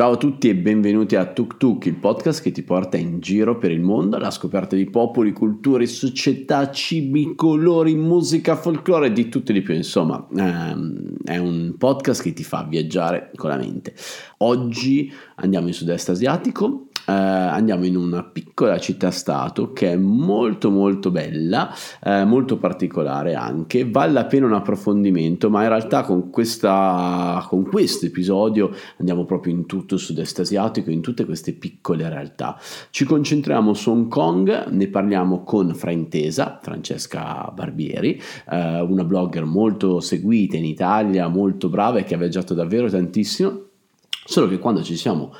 Ciao a tutti e benvenuti a Tuk Tuk, il podcast che ti porta in giro per il mondo alla scoperta di popoli, culture, società, cibi, colori, musica, folklore e di tutto e di più. Insomma, è un podcast che ti fa viaggiare con la mente. Oggi andiamo in sud-est asiatico. Andiamo in una piccola città-stato che è molto molto bella, molto particolare anche, vale la pena un approfondimento, ma in realtà con questo episodio andiamo proprio in tutto il sud-est asiatico, in tutte queste piccole realtà. Ci concentriamo su Hong Kong, ne parliamo con Fraintesa, Francesca Barbieri, una blogger molto seguita in Italia, molto brava e che ha viaggiato davvero tantissimo. Solo che quando ci siamo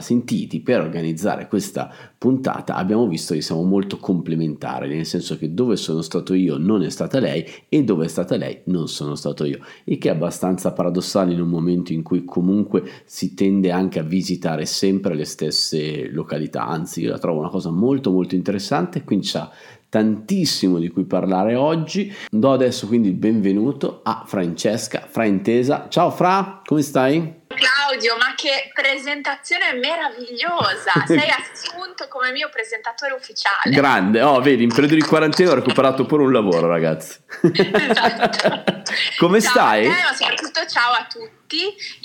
sentiti per organizzare questa puntata abbiamo visto che siamo molto complementari, nel senso che dove sono stato io non è stata lei e dove è stata lei non sono stato io, il che è abbastanza paradossale in un momento in cui comunque si tende anche a visitare sempre le stesse località. Anzi, io la trovo una cosa molto molto interessante, quindi c'ha tantissimo di cui parlare oggi. Do adesso quindi il benvenuto a Francesca Fraintesa. Ciao Fra, come stai? Claudio, ma che presentazione meravigliosa, sei assunto come mio presentatore ufficiale. Grande, oh vedi, in periodo di quarantena ho recuperato pure un lavoro, ragazzi. Esatto. Come ciao stai? Ma soprattutto ciao a tutti,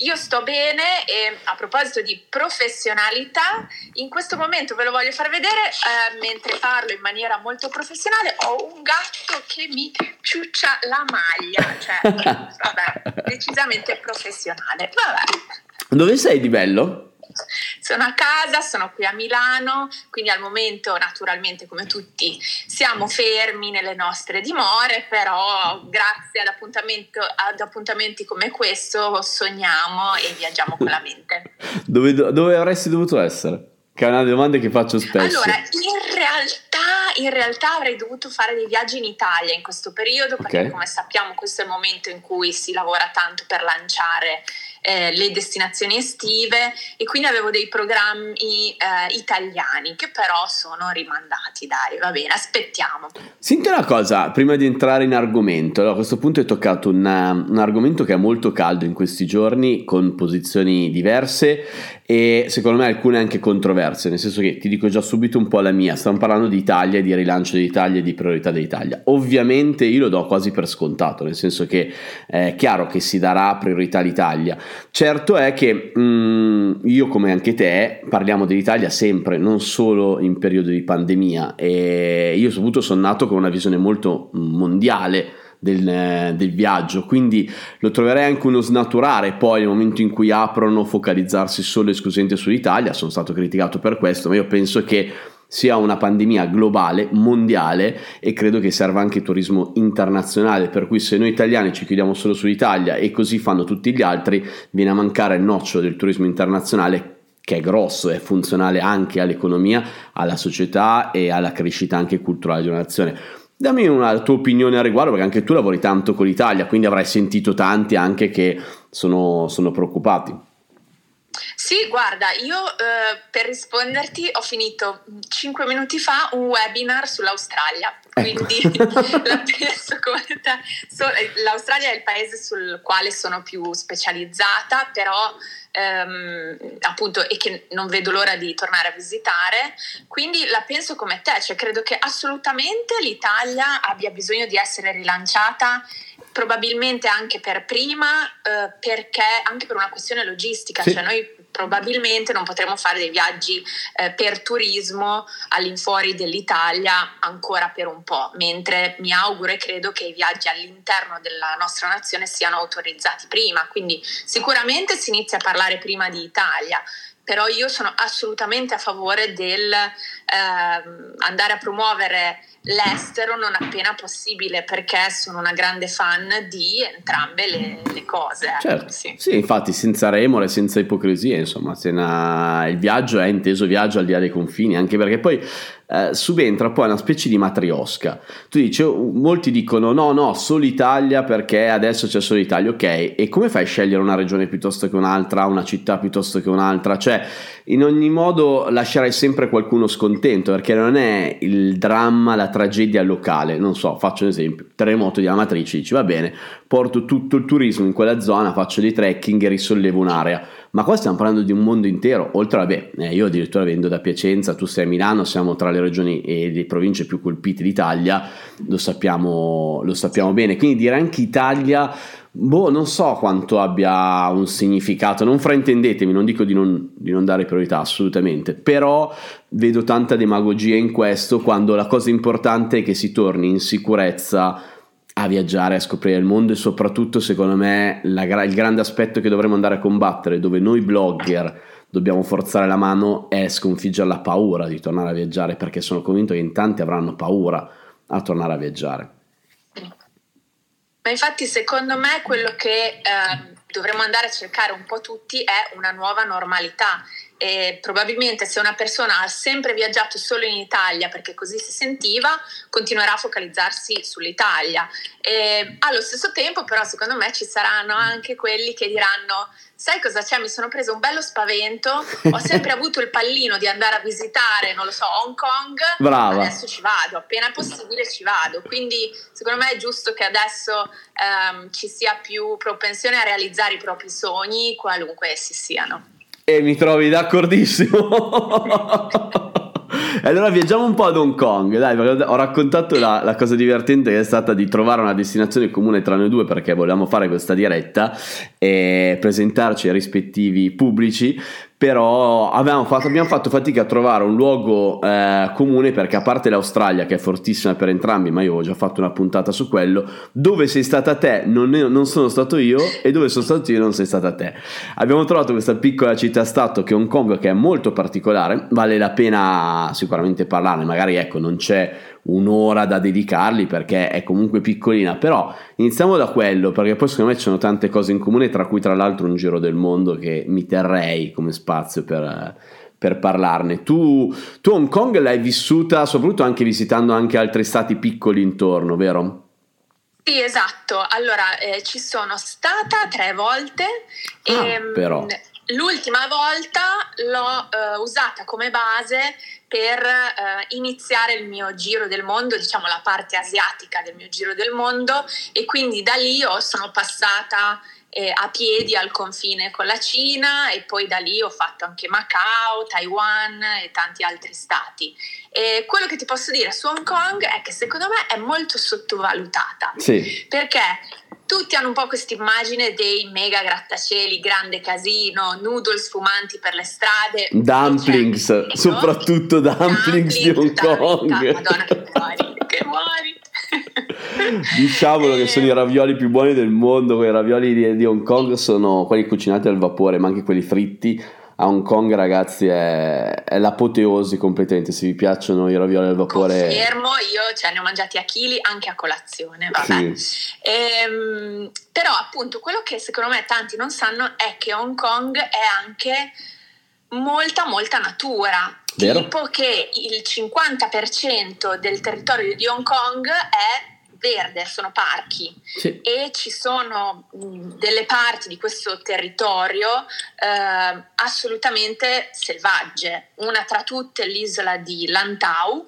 io sto bene e a proposito di professionalità, in questo momento ve lo voglio far vedere, mentre parlo in maniera molto professionale, ho un gatto che mi ciuccia la maglia, cioè vabbè, decisamente professionale, vabbè. Dove sei di bello? Sono a casa, sono qui a Milano, quindi al momento naturalmente come tutti siamo fermi nelle nostre dimore, però grazie ad appuntamenti come questo sogniamo e viaggiamo con la mente. Dove avresti dovuto essere? Che è una domanda che faccio spesso. Allora, in realtà avrei dovuto fare dei viaggi in Italia in questo periodo, perché come sappiamo questo è il momento in cui si lavora tanto per lanciare le destinazioni estive e quindi avevo dei programmi italiani che però sono rimandati, dai, va bene, aspettiamo. Senti una cosa, prima di entrare in argomento, allora, a questo punto è toccato un argomento che è molto caldo in questi giorni, con posizioni diverse e secondo me alcune anche controverse, nel senso che ti dico già subito un po' la mia. Stiamo parlando di Italia, di rilancio dell'Italia e di priorità dell'Italia. Ovviamente io lo do quasi per scontato, nel senso che è chiaro che si darà priorità all'Italia. Certo è che io come anche te parliamo dell'Italia sempre, non solo in periodo di pandemia, e io soprattutto sono nato con una visione molto mondiale del viaggio, quindi lo troverei anche uno snaturare poi nel momento in cui aprono focalizzarsi solo e esclusivamente sull'Italia. Sono stato criticato per questo, ma io penso che sia una pandemia globale, mondiale, e credo che serva anche turismo internazionale, per cui se noi italiani ci chiudiamo solo sull'Italia e così fanno tutti gli altri, viene a mancare il nocciolo del turismo internazionale, che è grosso, è funzionale anche all'economia, alla società e alla crescita anche culturale di una nazione. Dammi una tua opinione al riguardo, perché anche tu lavori tanto con l'Italia, quindi avrai sentito tanti anche che sono preoccupati. Sì, guarda, io per risponderti ho finito 5 minuti fa un webinar sull'Australia, quindi la penso come te. L'Australia è il paese sul quale sono più specializzata, però appunto, e che non vedo l'ora di tornare a visitare, quindi la penso come te, cioè credo che assolutamente l'Italia abbia bisogno di essere rilanciata, probabilmente anche per prima, perché anche per una questione logistica, sì. Cioè noi probabilmente non potremo fare dei viaggi per turismo all'infuori dell'Italia ancora per un po', mentre mi auguro e credo che i viaggi all'interno della nostra nazione siano autorizzati prima, quindi sicuramente si inizia a parlare prima di Italia. Però io sono assolutamente a favore del andare a promuovere l'estero non appena possibile, perché sono una grande fan di entrambe le cose. Certo, sì, infatti senza remore, senza ipocrisia, insomma, il viaggio è inteso viaggio al di là dei confini, anche perché poi subentra poi una specie di matriosca. Tu dici, molti dicono no, solo Italia perché adesso c'è solo Italia, ok, e come fai a scegliere una regione piuttosto che un'altra, una città piuttosto che un'altra? Cioè in ogni modo lascerai sempre qualcuno scontento, perché non è il dramma, la tragedia locale, non so, faccio un esempio, terremoto di Amatrice, dici va bene, porto tutto il turismo in quella zona, faccio dei trekking e risollevo un'area. Ma qua stiamo parlando di un mondo intero, oltre io addirittura venendo da Piacenza, tu sei a Milano, siamo tra le regioni e le province più colpite d'Italia, lo sappiamo bene, quindi dire anche Italia, non so quanto abbia un significato, non fraintendetemi, non dico di non dare priorità assolutamente, però vedo tanta demagogia in questo quando la cosa importante è che si torni in sicurezza a viaggiare, a scoprire il mondo, e soprattutto secondo me il grande aspetto che dovremmo andare a combattere, dove noi blogger dobbiamo forzare la mano, è sconfiggere la paura di tornare a viaggiare, perché sono convinto che in tanti avranno paura a tornare a viaggiare. Ma infatti secondo me quello che dovremmo andare a cercare un po' tutti è una nuova normalità. E probabilmente se una persona ha sempre viaggiato solo in Italia perché così si sentiva, continuerà a focalizzarsi sull'Italia. E allo stesso tempo però secondo me ci saranno anche quelli che diranno: sai cosa c'è? Mi sono preso un bello spavento, ho sempre avuto il pallino di andare a visitare, non lo so, Hong Kong. Brava. Adesso ci vado, appena possibile ci vado. Quindi secondo me è giusto che adesso ci sia più propensione a realizzare i propri sogni, qualunque essi siano. E mi trovi d'accordissimo. E allora viaggiamo un po' ad Hong Kong, dai, perché ho raccontato la cosa divertente che è stata di trovare una destinazione comune tra noi due, perché volevamo fare questa diretta e presentarci ai rispettivi pubblici, però abbiamo fatto fatica a trovare un luogo comune, perché a parte l'Australia, che è fortissima per entrambi, ma io ho già fatto una puntata su quello, dove sei stata te non sono stato io, e dove sono stato io non sei stata te. Abbiamo trovato questa piccola città-stato che è Hong Kong, che è molto particolare, vale la pena sicuramente parlarne, magari non c'è un'ora da dedicarli perché è comunque piccolina, però iniziamo da quello, perché poi secondo me ci sono tante cose in comune, tra cui tra l'altro un giro del mondo che mi terrei come spazio per parlarne. Tu Hong Kong l'hai vissuta soprattutto anche visitando anche altri stati piccoli intorno, vero? Sì, esatto, allora ci sono stata 3 volte però l'ultima volta l'ho usata come base per iniziare il mio giro del mondo, diciamo la parte asiatica del mio giro del mondo, e quindi da lì sono passata a piedi al confine con la Cina, e poi da lì ho fatto anche Macao, Taiwan e tanti altri stati. E quello che ti posso dire su Hong Kong è che secondo me è molto sottovalutata, sì, perché tutti hanno un po' questa immagine dei mega grattacieli, grande casino, noodles fumanti per le strade, dumplings, cioè, soprattutto dumplings di Hong Kong. Madonna, che buoni! Diciamolo che sono i ravioli più buoni del mondo. Quei ravioli di Hong Kong sono quelli cucinati al vapore, ma anche quelli fritti. A Hong Kong, ragazzi, è l'apoteosi completamente. Se vi piacciono i ravioli al vapore, confermo, io ne ho mangiati a chili anche a colazione, vabbè. Sì. Però appunto quello che secondo me tanti non sanno è che Hong Kong è anche molta natura. Vero? Tipo che il 50% del territorio di Hong Kong è verde, sono parchi, sì, e ci sono delle parti di questo territorio assolutamente selvagge, una tra tutte l'isola di Lantau,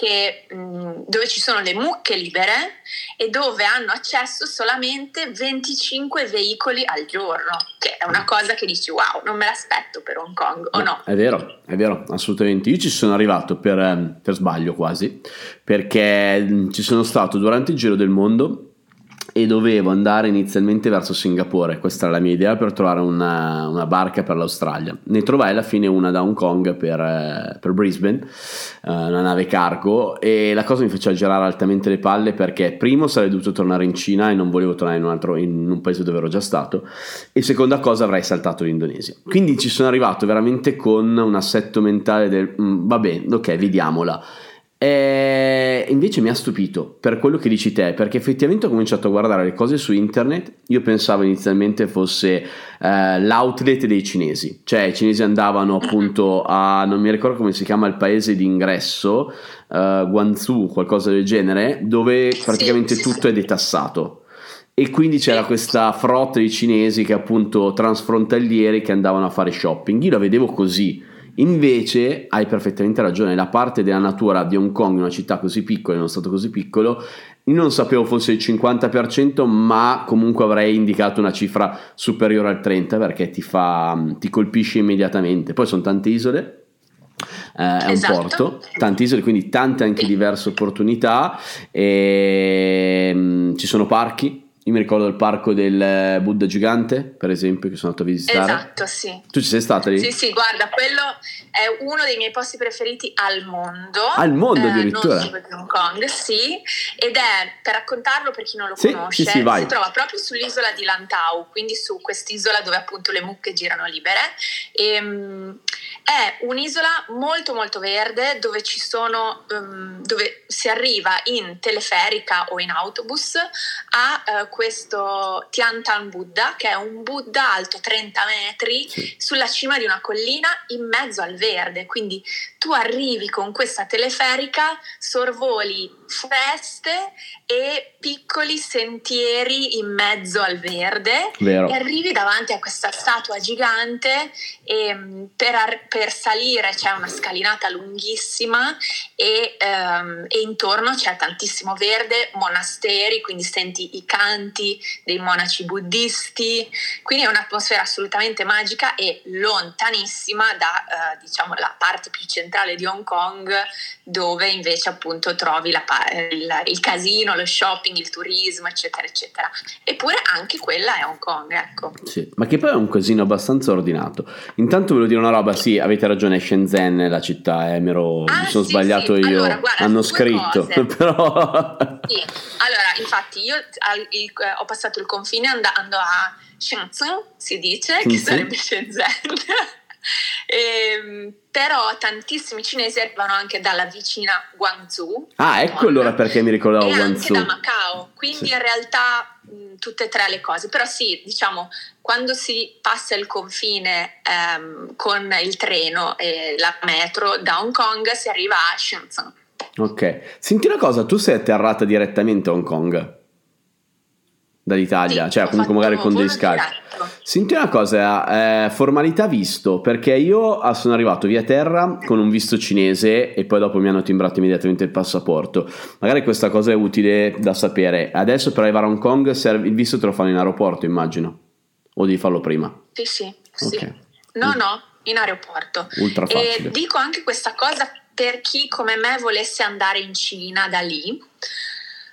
dove ci sono le mucche libere e dove hanno accesso solamente 25 veicoli al giorno, che è una cosa che dici wow, non me l'aspetto per Hong Kong, o no? È vero, assolutamente. Io ci sono arrivato per sbaglio quasi, perché ci sono stato durante il giro del mondo e dovevo andare inizialmente verso Singapore, questa era la mia idea per trovare una barca per l'Australia. Ne trovai alla fine una da Hong Kong per Brisbane, una nave cargo, e la cosa mi faceva girare altamente le palle, perché primo sarei dovuto tornare in Cina e non volevo tornare in un paese dove ero già stato, e seconda cosa avrei saltato l'Indonesia. Quindi ci sono arrivato veramente con un assetto mentale del vabbè, ok, vediamola. E invece mi ha stupito per quello che dici te, perché effettivamente ho cominciato a guardare le cose su internet. Io pensavo inizialmente fosse l'outlet dei cinesi, cioè i cinesi andavano appunto a, non mi ricordo come si chiama il paese d'ingresso, Guangzhou, qualcosa del genere, dove praticamente tutto è detassato, e quindi c'era questa frotta di cinesi che appunto transfrontalieri che andavano a fare shopping. Io la vedevo così. Invece hai perfettamente ragione, la parte della natura di Hong Kong, una città così piccola, in uno stato così piccolo, Io non sapevo fosse il 50%, ma comunque avrei indicato una cifra superiore al 30%, perché ti colpisce immediatamente. Poi sono tante isole, è esatto, un porto, tante isole, quindi tante anche diverse opportunità, e ci sono parchi. Io mi ricordo il parco del Buddha gigante, per esempio, che sono andato a visitare. Esatto, sì. Tu ci sei stata lì? Sì, sì, guarda, quello è uno dei miei posti preferiti al mondo. Al mondo addirittura? Non solo di Hong Kong, sì. Ed è, per raccontarlo per chi non lo conosce, sì, si trova proprio sull'isola di Lantau, quindi su quest'isola dove appunto le mucche girano libere. È un'isola molto molto verde, dove ci sono dove si arriva in teleferica o in autobus a questo Tian Tan Buddha, che è un Buddha alto 30 metri sì. sulla cima di una collina in mezzo al verde, quindi tu arrivi con questa teleferica, sorvoli foreste e piccoli sentieri in mezzo al verde. Vero. E arrivi davanti a questa statua gigante e per salire c'è una scalinata lunghissima e intorno c'è tantissimo verde, monasteri, quindi senti i canti dei monaci buddisti, quindi è un'atmosfera assolutamente magica e lontanissima da diciamo la parte più centrale di Hong Kong, dove invece appunto trovi il casino, lo shopping, il turismo, eccetera eccetera. Eppure anche quella è Hong Kong, ecco. Sì, ma che poi è un casino abbastanza ordinato. Intanto ve lo dico una roba, sì, avete ragione, Shenzhen è la città, mi sono sbagliato. Io allora, guarda, hanno scritto però sì. Allora infatti io ho passato il confine andando a Shenzhen, si dice, che sarebbe Shenzhen. Però tantissimi cinesi arrivano anche dalla vicina Guangzhou. Ah, ecco allora perché mi ricordavo e Guangzhou. E anche da Macao, quindi sì. In realtà tutte e tre le cose. Però sì, diciamo, quando si passa il confine con il treno e la metro da Hong Kong si arriva a Shenzhen. Ok, senti una cosa, tu sei atterrata direttamente a Hong Kong? Dall'Italia, sì, cioè comunque magari con dei scali. Senti una cosa, formalità visto, perché io sono arrivato via terra con un visto cinese e poi dopo mi hanno timbrato immediatamente il passaporto. Magari questa cosa è utile da sapere. Adesso per arrivare a Hong Kong il visto te lo fanno in aeroporto, immagino, o devi farlo prima? Sì, sì, sì. Okay. No, in aeroporto. Ultra facile. E dico anche questa cosa per chi come me volesse andare in Cina da lì.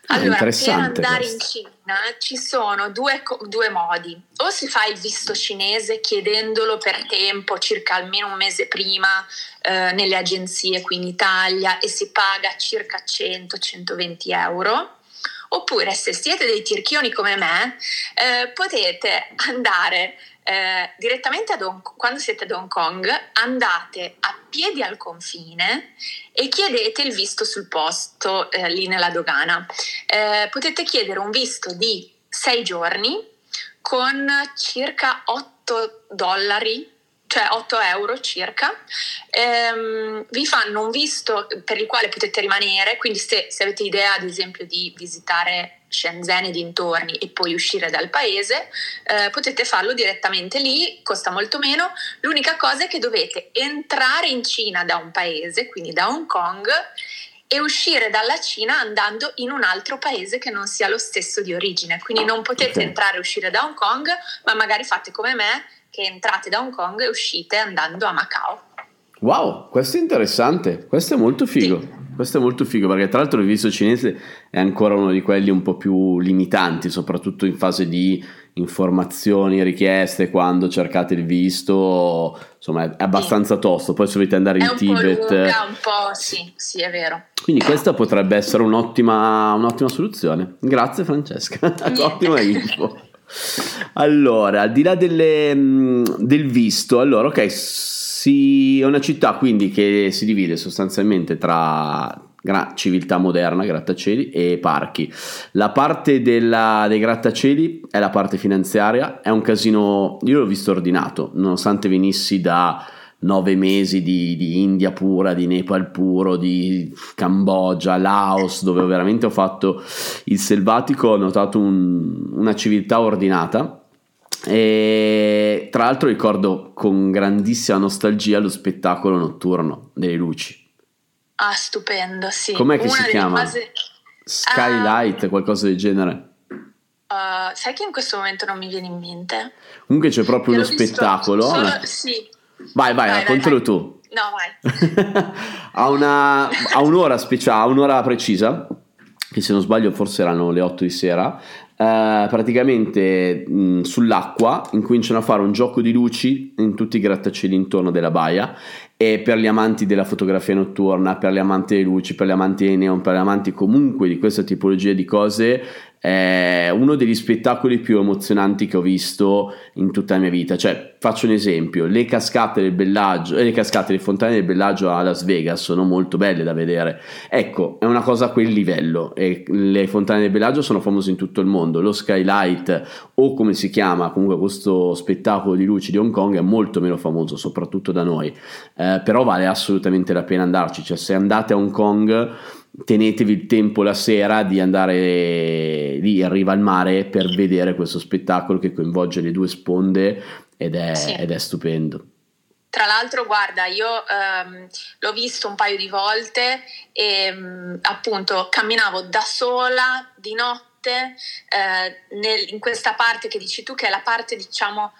Allora, per andare in Cina ci sono due modi: o si fa il visto cinese chiedendolo per tempo, circa almeno un mese prima, nelle agenzie qui in Italia, e si paga circa 100-120 euro. Oppure, se siete dei tirchioni come me, potete andare direttamente quando siete ad Hong Kong, andate a piedi al confine e chiedete il visto sul posto lì nella dogana. Potete chiedere un visto di 6 giorni con circa $8, cioè €8 circa. Vi fanno un visto per il quale potete rimanere, quindi se avete idea ad esempio di visitare Shenzhen e dintorni e poi uscire dal paese, potete farlo direttamente lì, costa molto meno. L'unica cosa è che dovete entrare in Cina da un paese, quindi da Hong Kong, e uscire dalla Cina andando in un altro paese che non sia lo stesso di origine, quindi non potete entrare e uscire da Hong Kong, ma magari fate come me, che entrate da Hong Kong e uscite andando a Macao. Wow, questo è interessante, questo è molto figo. Sì. Questo è molto figo, perché tra l'altro il visto cinese è ancora uno di quelli un po' più limitanti, soprattutto in fase di informazioni richieste quando cercate il visto, insomma è abbastanza tosto. Poi se dovete andare in Tibet è un po' sì, è vero. Quindi questa potrebbe essere un'ottima soluzione. Grazie Francesca, ottima info. Allora, al di là del visto, allora ok. Sì, è una città quindi che si divide sostanzialmente tra civiltà moderna, grattacieli e parchi. La parte dei grattacieli è la parte finanziaria, è un casino, io l'ho visto ordinato, nonostante venissi da 9 mesi di India pura, di Nepal puro, di Cambogia, Laos, dove veramente ho fatto il selvatico, ho notato una civiltà ordinata. E tra l'altro ricordo con grandissima nostalgia lo spettacolo notturno delle luci. Ah, stupendo, sì. Com'è che si chiama? Skylight, qualcosa del genere. Sai che in questo momento non mi viene in mente. Comunque c'è proprio uno spettacolo. Sì. Vai, raccontalo tu. No, vai. a un'ora precisa, che se non sbaglio forse erano le 8 di sera, praticamente sull'acqua incominciano a fare un gioco di luci in tutti i grattacieli intorno della baia, e per gli amanti della fotografia notturna, per gli amanti delle luci, per gli amanti dei neon, per gli amanti comunque di questa tipologia di cose, è uno degli spettacoli più emozionanti che ho visto in tutta la mia vita. Cioè, faccio un esempio: le cascate del Bellagio, le cascate, le fontane del Bellagio a Las Vegas sono molto belle da vedere, ecco, è una cosa a quel livello. E le fontane del Bellagio sono famose in tutto il mondo. Lo Skylight, o come si chiama comunque questo spettacolo di luci di Hong Kong, è molto meno famoso, soprattutto da noi, però vale assolutamente la pena andarci. Cioè, se andate a Hong Kong, tenetevi il tempo la sera di andare lì in riva al mare per vedere questo spettacolo che coinvolge le due sponde ed è stupendo. Tra l'altro, guarda, io l'ho visto un paio di volte e appunto camminavo da sola di notte in questa parte che dici tu, che è la parte, diciamo,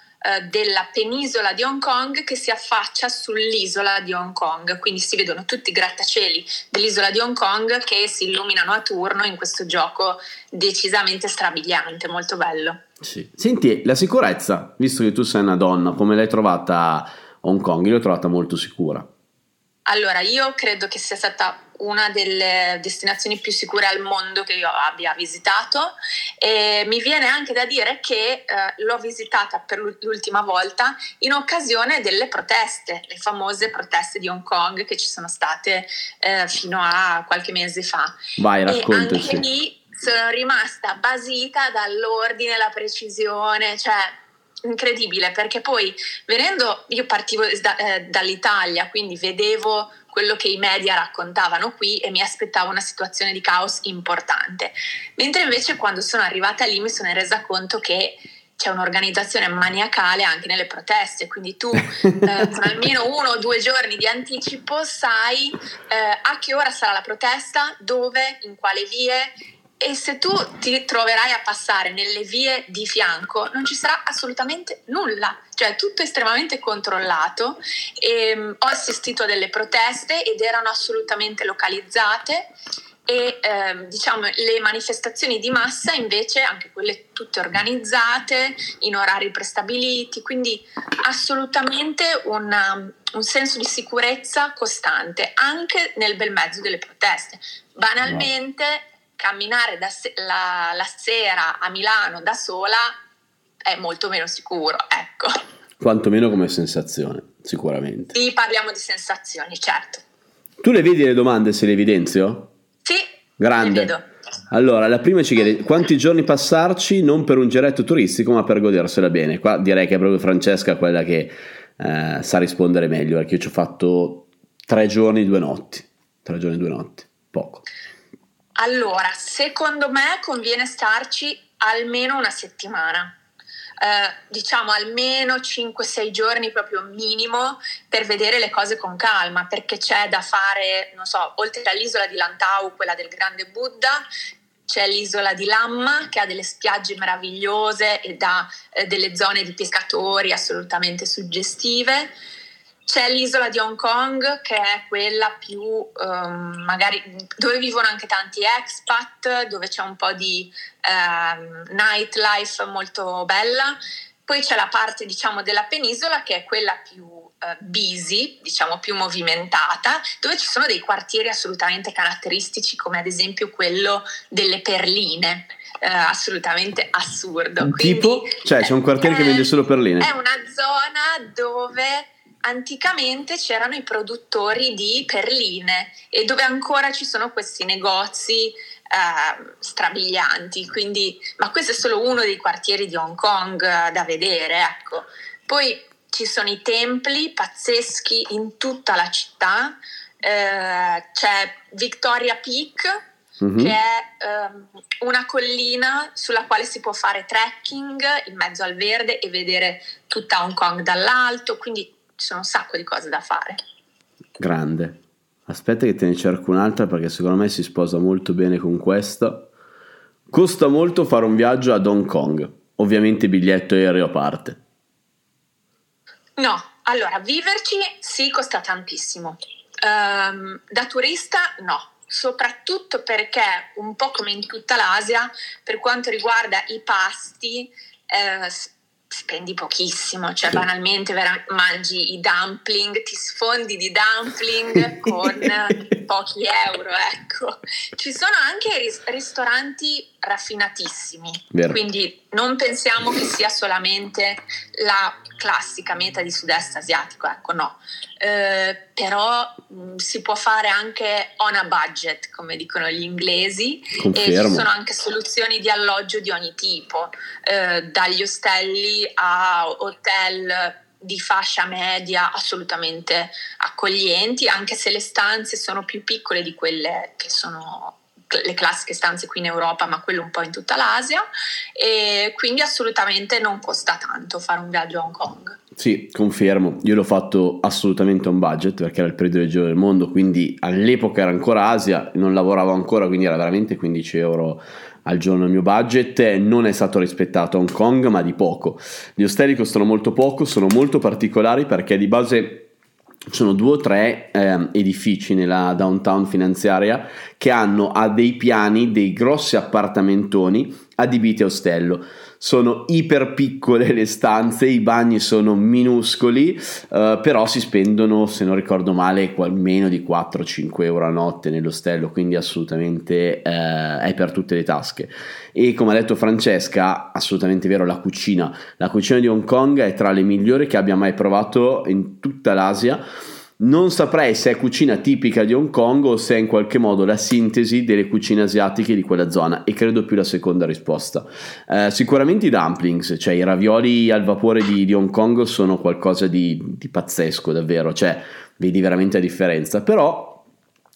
della penisola di Hong Kong che si affaccia sull'isola di Hong Kong, quindi si vedono tutti i grattacieli dell'isola di Hong Kong che si illuminano a turno in questo gioco decisamente strabiliante, molto bello. Sì. Senti, la sicurezza, visto che tu sei una donna, come l'hai trovata a Hong Kong? Io l'ho trovata molto sicura. Allora, io credo che sia stata una delle destinazioni più sicure al mondo che io abbia visitato, e mi viene anche da dire che l'ho visitata per l'ultima volta in occasione delle proteste, le famose proteste di Hong Kong che ci sono state fino a qualche mese fa. Vai, raccontaci. E anche lì sono rimasta basita dall'ordine, la precisione, cioè incredibile, perché poi venendo, io partivo dall'Italia, quindi vedevo quello che i media raccontavano qui e mi aspettavo una situazione di caos importante, mentre invece quando sono arrivata lì mi sono resa conto che c'è un'organizzazione maniacale anche nelle proteste, quindi tu con almeno 1 o 2 giorni di anticipo sai a che ora sarà la protesta, dove, in quale vie. E se tu ti troverai a passare nelle vie di fianco non ci sarà assolutamente nulla, cioè tutto estremamente controllato. Ho assistito a delle proteste ed erano assolutamente localizzate, e diciamo le manifestazioni di massa invece, anche quelle tutte organizzate, in orari prestabiliti, quindi assolutamente un senso di sicurezza costante anche nel bel mezzo delle proteste. Banalmente, camminare la sera a Milano da sola è molto meno sicuro, ecco. Quantomeno come sensazione, sicuramente. Sì, parliamo di sensazioni, certo. Tu le vedi le domande, se le evidenzio? Sì, grande. Le vedo. Allora, la prima ci chiede quanti giorni passarci, non per un giretto turistico ma per godersela bene. Qua direi che è proprio Francesca quella che sa rispondere meglio, perché io ci ho fatto 3 giorni e 2 notti. 3 giorni e 2 notti, poco. Allora, secondo me conviene starci almeno una settimana, diciamo almeno 5-6 giorni proprio minimo, per vedere le cose con calma, perché c'è da fare, non so, oltre all'isola di Lantau, quella del grande Buddha, c'è l'isola di Lamma che ha delle spiagge meravigliose e dà delle zone di pescatori assolutamente suggestive. C'è l'isola di Hong Kong che è quella più, magari, dove vivono anche tanti expat, dove c'è un po' di nightlife molto bella. Poi c'è la parte, diciamo, della penisola che è quella più busy, diciamo più movimentata, dove ci sono dei quartieri assolutamente caratteristici, come ad esempio quello delle perline, assolutamente assurdo. Tipo? Quindi, cioè c'è un quartiere che vende solo perline? È una zona dove anticamente c'erano i produttori di perline e dove ancora ci sono questi negozi strabilianti, quindi, ma questo è solo uno dei quartieri di Hong Kong da vedere, ecco. Poi ci sono i templi pazzeschi in tutta la città, c'è Victoria Peak, che è una collina sulla quale si può fare trekking in mezzo al verde e vedere tutta Hong Kong dall'alto, quindi ci sono un sacco di cose da fare. Grande. Aspetta che te ne cerco un'altra, perché secondo me si sposa molto bene con questa. Costa molto fare un viaggio ad Hong Kong, ovviamente biglietto aereo a parte. No, allora viverci sì, costa tantissimo, da turista no, soprattutto perché un po' come in tutta l'Asia, per quanto riguarda i pasti spendi pochissimo, cioè sì. Banalmente mangi i dumpling, ti sfondi di dumpling con pochi euro, ecco. Ci sono anche ristoranti raffinatissimi, vero. Quindi non pensiamo che sia solamente la classica meta di sud-est asiatico, ecco, no. Però si può fare anche on a budget, come dicono gli inglesi. Confermo. E ci sono anche soluzioni di alloggio di ogni tipo, dagli ostelli a hotel di fascia media assolutamente accoglienti, anche se le stanze sono più piccole di quelle che sono le classiche stanze qui in Europa, ma quello un po' in tutta l'Asia, e quindi assolutamente non costa tanto fare un viaggio a Hong Kong. Sì, confermo, io l'ho fatto assolutamente on budget perché era il periodo del giro del mondo, quindi all'epoca era ancora Asia, non lavoravo ancora, quindi era veramente 15 euro al giorno il mio budget. Non è stato rispettato a Hong Kong, ma di poco. Gli ostelli costano molto poco, sono molto particolari perché di base sono 2 o 3 edifici nella downtown finanziaria che hanno a dei piani dei grossi appartamentoni adibiti a ostello. Sono iper piccole le stanze, i bagni sono minuscoli, però si spendono, se non ricordo male, meno di 4-5 euro a notte nell'ostello, quindi assolutamente è per tutte le tasche. E come ha detto Francesca, assolutamente vero, la cucina di Hong Kong è tra le migliori che abbia mai provato in tutta l'Asia. Non saprei se è cucina tipica di Hong Kong o se è in qualche modo la sintesi delle cucine asiatiche di quella zona, e credo più la seconda risposta. Sicuramente i dumplings, cioè i ravioli al vapore di Hong Kong sono qualcosa di pazzesco davvero, cioè vedi veramente la differenza, però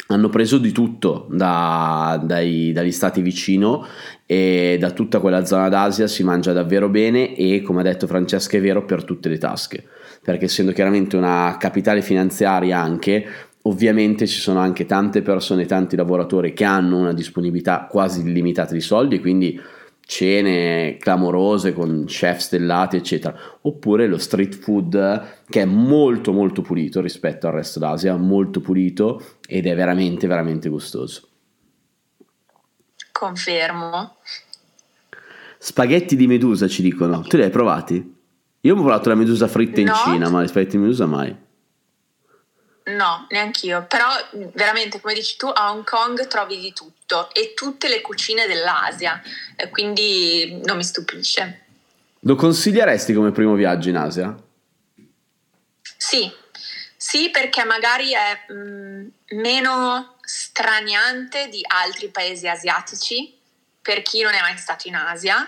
hanno preso di tutto dagli stati vicino e da tutta quella zona d'Asia. Si mangia davvero bene e, come ha detto Francesca, è vero, per tutte le tasche, perché essendo chiaramente una capitale finanziaria anche, ovviamente ci sono anche tante persone, tanti lavoratori che hanno una disponibilità quasi illimitata di soldi, quindi cene clamorose con chef stellati eccetera, oppure lo street food che è molto molto pulito rispetto al resto d'Asia, molto pulito, ed è veramente veramente gustoso. Confermo. Spaghetti di medusa ci dicono, tu li hai provati? Io ho provato la medusa fritta in Cina, ma gli spaghetti di medusa mai. No, neanch'io, però veramente come dici tu, a Hong Kong trovi di tutto e tutte le cucine dell'Asia, quindi non mi stupisce. Lo consiglieresti come primo viaggio in Asia? Sì, sì, perché magari è meno straniante di altri paesi asiatici per chi non è mai stato in Asia,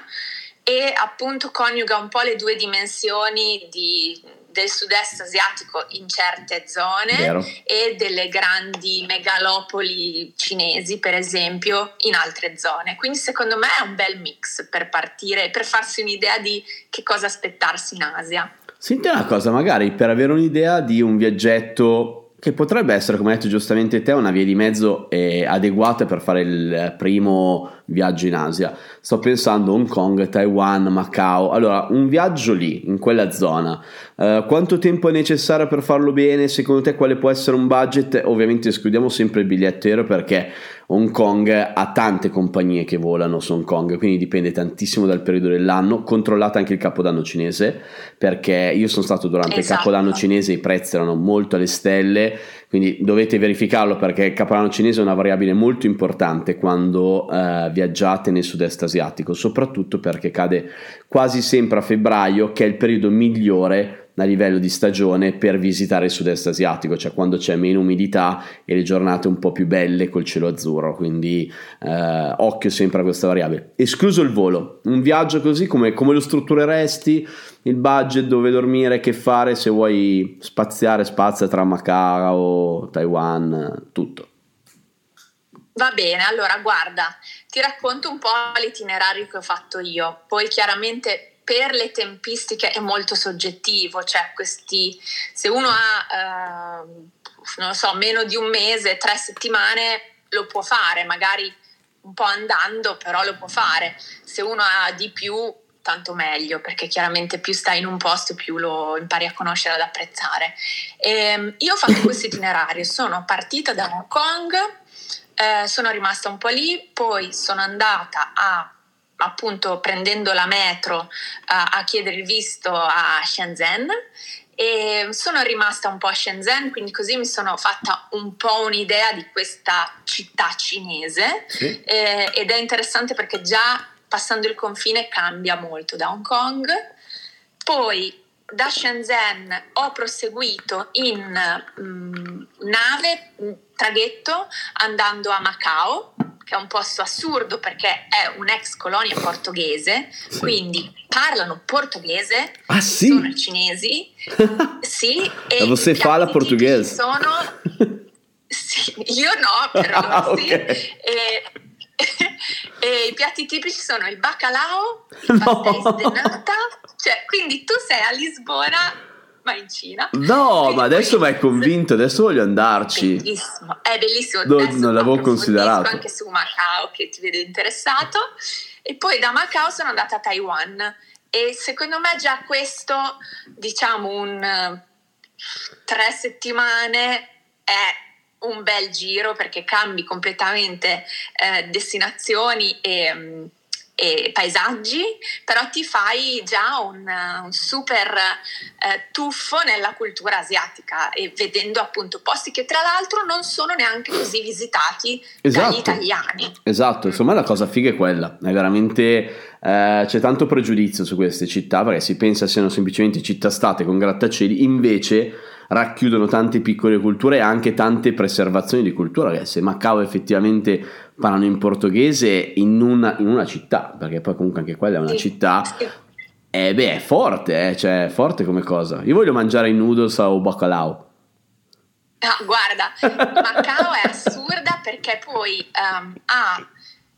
e appunto coniuga un po' le due dimensioni del sud-est asiatico in certe zone, vero. E delle grandi megalopoli cinesi, per esempio, in altre zone. Quindi secondo me è un bel mix per partire, per farsi un'idea di che cosa aspettarsi in Asia. Senti una cosa, magari per avere un'idea di un viaggetto che potrebbe essere, come hai detto giustamente te, una via di mezzo adeguata per fare il primo viaggio in Asia. Sto pensando Hong Kong, Taiwan, Macao. Allora, un viaggio lì, in quella zona, quanto tempo è necessario per farlo bene? Secondo te quale può essere un budget? Ovviamente escludiamo sempre il biglietto aereo, perché Hong Kong ha tante compagnie che volano su Hong Kong, quindi dipende tantissimo dal periodo dell'anno. Controllate anche il capodanno cinese, perché io sono stato durante, esatto, il capodanno cinese, i prezzi erano molto alle stelle, quindi dovete verificarlo, perché il capodanno cinese è una variabile molto importante quando viaggiate nel sud-est asiatico, soprattutto perché cade quasi sempre a febbraio, che è il periodo migliore a livello di stagione per visitare il sud-est asiatico, cioè quando c'è meno umidità e le giornate un po' più belle col cielo azzurro, quindi occhio sempre a questa variabile. Escluso il volo, un viaggio così come lo struttureresti? Il budget, dove dormire, che fare, se vuoi spaziare spazia tra Macao, Taiwan, tutto. Va bene, allora guarda, ti racconto un po' l'itinerario che ho fatto io, poi chiaramente per le tempistiche è molto soggettivo, cioè se uno ha non lo so, meno di un mese, 3 settimane lo può fare, magari un po' andando, però lo può fare. Se uno ha di più, tanto meglio, perché chiaramente più stai in un posto più lo impari a conoscere, ad apprezzare. Io ho fatto questo itinerario, sono partita da Hong Kong, sono rimasta un po' lì, poi sono andata a, appunto, prendendo la metro a chiedere il visto a Shenzhen, e sono rimasta un po' a Shenzhen, quindi così mi sono fatta un po' un'idea di questa città cinese, sì. Ed è interessante perché già passando il confine cambia molto da Hong Kong. Poi da Shenzhen ho proseguito in nave, traghetto, andando a Macao, che è un posto assurdo perché è un'ex colonia portoghese, sì. Quindi parlano portoghese, ah, sì? Sono cinesi, sì, e você fala portoghese? Sono, sì, io no, però ah, sì, okay. E i piatti tipici sono il bacalao, il pastéis de nata, cioè, quindi tu sei a Lisbona ma in Cina. No, quindi ma adesso mi hai convinto, adesso voglio andarci. Bellissimo, è bellissimo. Non l'avevo considerato. Anche su Macao, che ti vedo interessato. E poi da Macao sono andata a Taiwan, e secondo me già questo, diciamo, un 3 settimane è un bel giro, perché cambi completamente destinazioni e paesaggi, però ti fai già un super tuffo nella cultura asiatica, e vedendo appunto posti che tra l'altro non sono neanche così visitati, esatto, dagli italiani. Esatto, insomma la cosa figa è quella, è veramente c'è tanto pregiudizio su queste città perché si pensa siano semplicemente città-state con grattacieli, invece racchiudono tante piccole culture e anche tante preservazioni di cultura. Se Macao effettivamente parlano in portoghese in una città, perché poi comunque anche quella è una città, è forte, cioè è forte come cosa. Io voglio mangiare i noodles o bacalao. No, guarda, Macao è assurda perché poi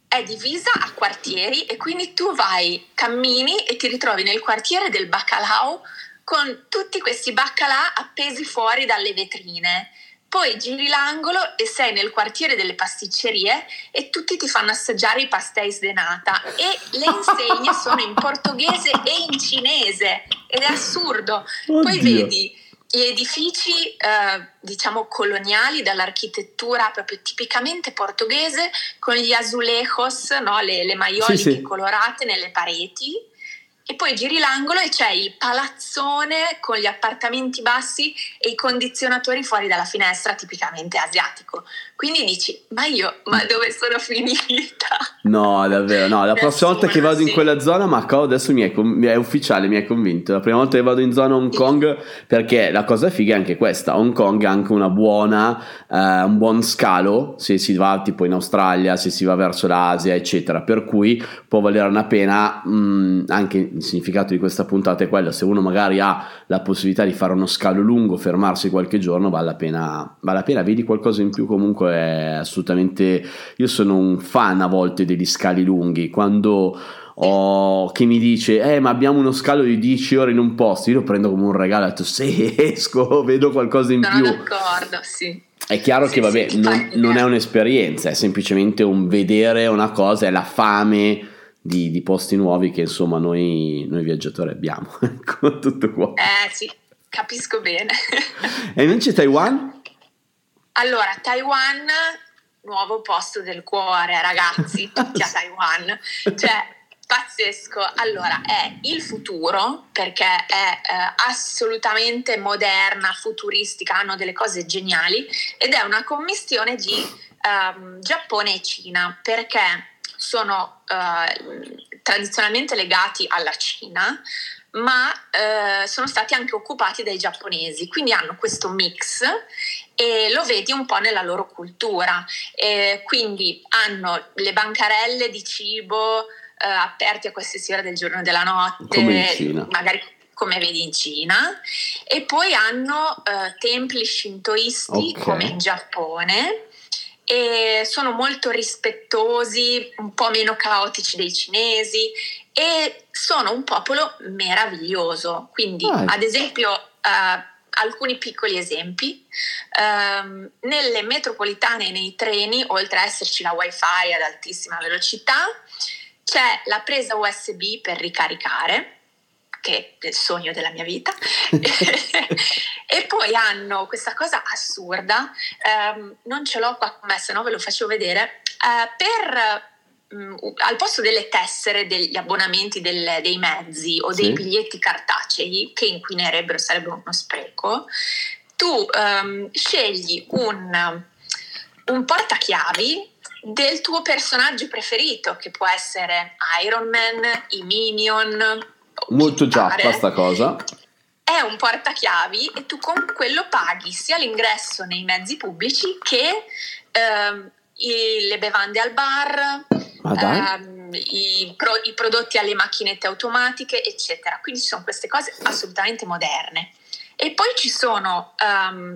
è divisa a quartieri, e quindi tu vai, cammini e ti ritrovi nel quartiere del bacalao, con tutti questi baccalà appesi fuori dalle vetrine. Poi giri l'angolo e sei nel quartiere delle pasticcerie, e tutti ti fanno assaggiare i pastéis de nata, e le insegne sono in portoghese e in cinese, ed è assurdo. Oddio. Poi vedi gli edifici diciamo coloniali, dall'architettura proprio tipicamente portoghese, con gli azulejos, no? le maioliche, sì, sì, colorate nelle pareti. E poi giri l'angolo e c'è il palazzone con gli appartamenti bassi e i condizionatori fuori dalla finestra, tipicamente asiatico. Quindi dici, ma dove sono finita? No, davvero, no, la prossima volta che vado in quella zona, Macao adesso è ufficiale, mi hai convinto. La prima volta che vado in zona Hong Kong, perché la cosa figa è anche questa, Hong Kong ha anche una buona, un buon scalo, se si va tipo in Australia, se si va verso l'Asia, eccetera, per cui può valere una pena, anche il significato di questa puntata è quello, se uno magari ha la possibilità di fare uno scalo lungo, fermarsi qualche giorno, vale la pena, vedi qualcosa in più. Comunque è assolutamente, io sono un fan a volte degli scali lunghi, quando chi mi dice ma abbiamo uno scalo di 10 ore in un posto, io lo prendo come un regalo, ho detto se esco vedo qualcosa in più. D'accordo, sì. È chiaro, sì, che vabbè, sì, non è un'esperienza, è semplicemente un vedere una cosa, è la fame di posti nuovi che insomma noi viaggiatori abbiamo. Con tutto qua. Sì, capisco bene. E invece Taiwan? Allora, Taiwan, nuovo posto del cuore, ragazzi, tutti a Taiwan. Cioè, pazzesco. Allora, è il futuro, perché è assolutamente moderna, futuristica, hanno delle cose geniali, ed è una commistione di Giappone e Cina, perché sono tradizionalmente legati alla Cina, ma sono stati anche occupati dai giapponesi, quindi hanno questo mix e lo vedi un po' nella loro cultura. Quindi hanno le bancarelle di cibo aperte a qualsiasi ora del giorno e della notte, magari come vedi in Cina, e poi hanno templi shintoisti, okay, come in Giappone. E sono molto rispettosi, un po' meno caotici dei cinesi, e sono un popolo meraviglioso. Quindi, ad esempio, alcuni piccoli esempi: Nelle metropolitane e nei treni, oltre a esserci la wifi ad altissima velocità, c'è la presa USB per ricaricare, che è il sogno della mia vita, e poi hanno questa cosa assurda, non ce l'ho qua con me, se no ve lo faccio vedere, al posto delle tessere degli abbonamenti dei mezzi o dei biglietti cartacei, che inquinerebbero, sarebbe uno spreco, tu scegli un portachiavi del tuo personaggio preferito, che può essere Iron Man, i Minion... Molto giappa sta cosa. È un portachiavi e tu con quello paghi sia l'ingresso nei mezzi pubblici che le bevande al bar, i prodotti alle macchinette automatiche, eccetera. Quindi ci sono queste cose assolutamente moderne. E poi ci sono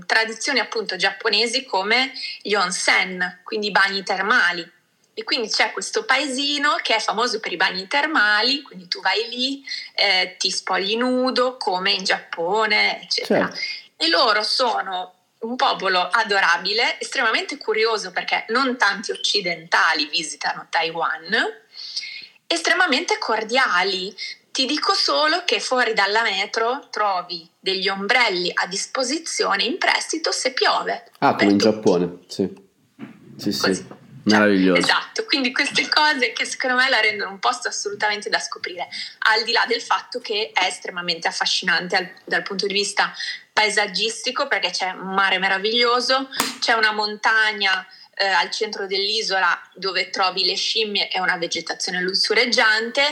tradizioni appunto giapponesi come gli onsen, quindi i bagni termali. E quindi c'è questo paesino che è famoso per i bagni termali, quindi tu vai lì, ti spogli nudo, come in Giappone, eccetera. Certo. E loro sono un popolo adorabile, estremamente curioso perché non tanti occidentali visitano Taiwan, estremamente cordiali. Ti dico solo che fuori dalla metro trovi degli ombrelli a disposizione in prestito se piove. Ah, come in Giappone, sì. Così. Meraviglioso. Esatto, quindi queste cose che secondo me la rendono un posto assolutamente da scoprire, al di là del fatto che è estremamente affascinante dal punto di vista paesaggistico, perché c'è un mare meraviglioso, c'è una montagna al centro dell'isola dove trovi le scimmie e una vegetazione lussureggiante,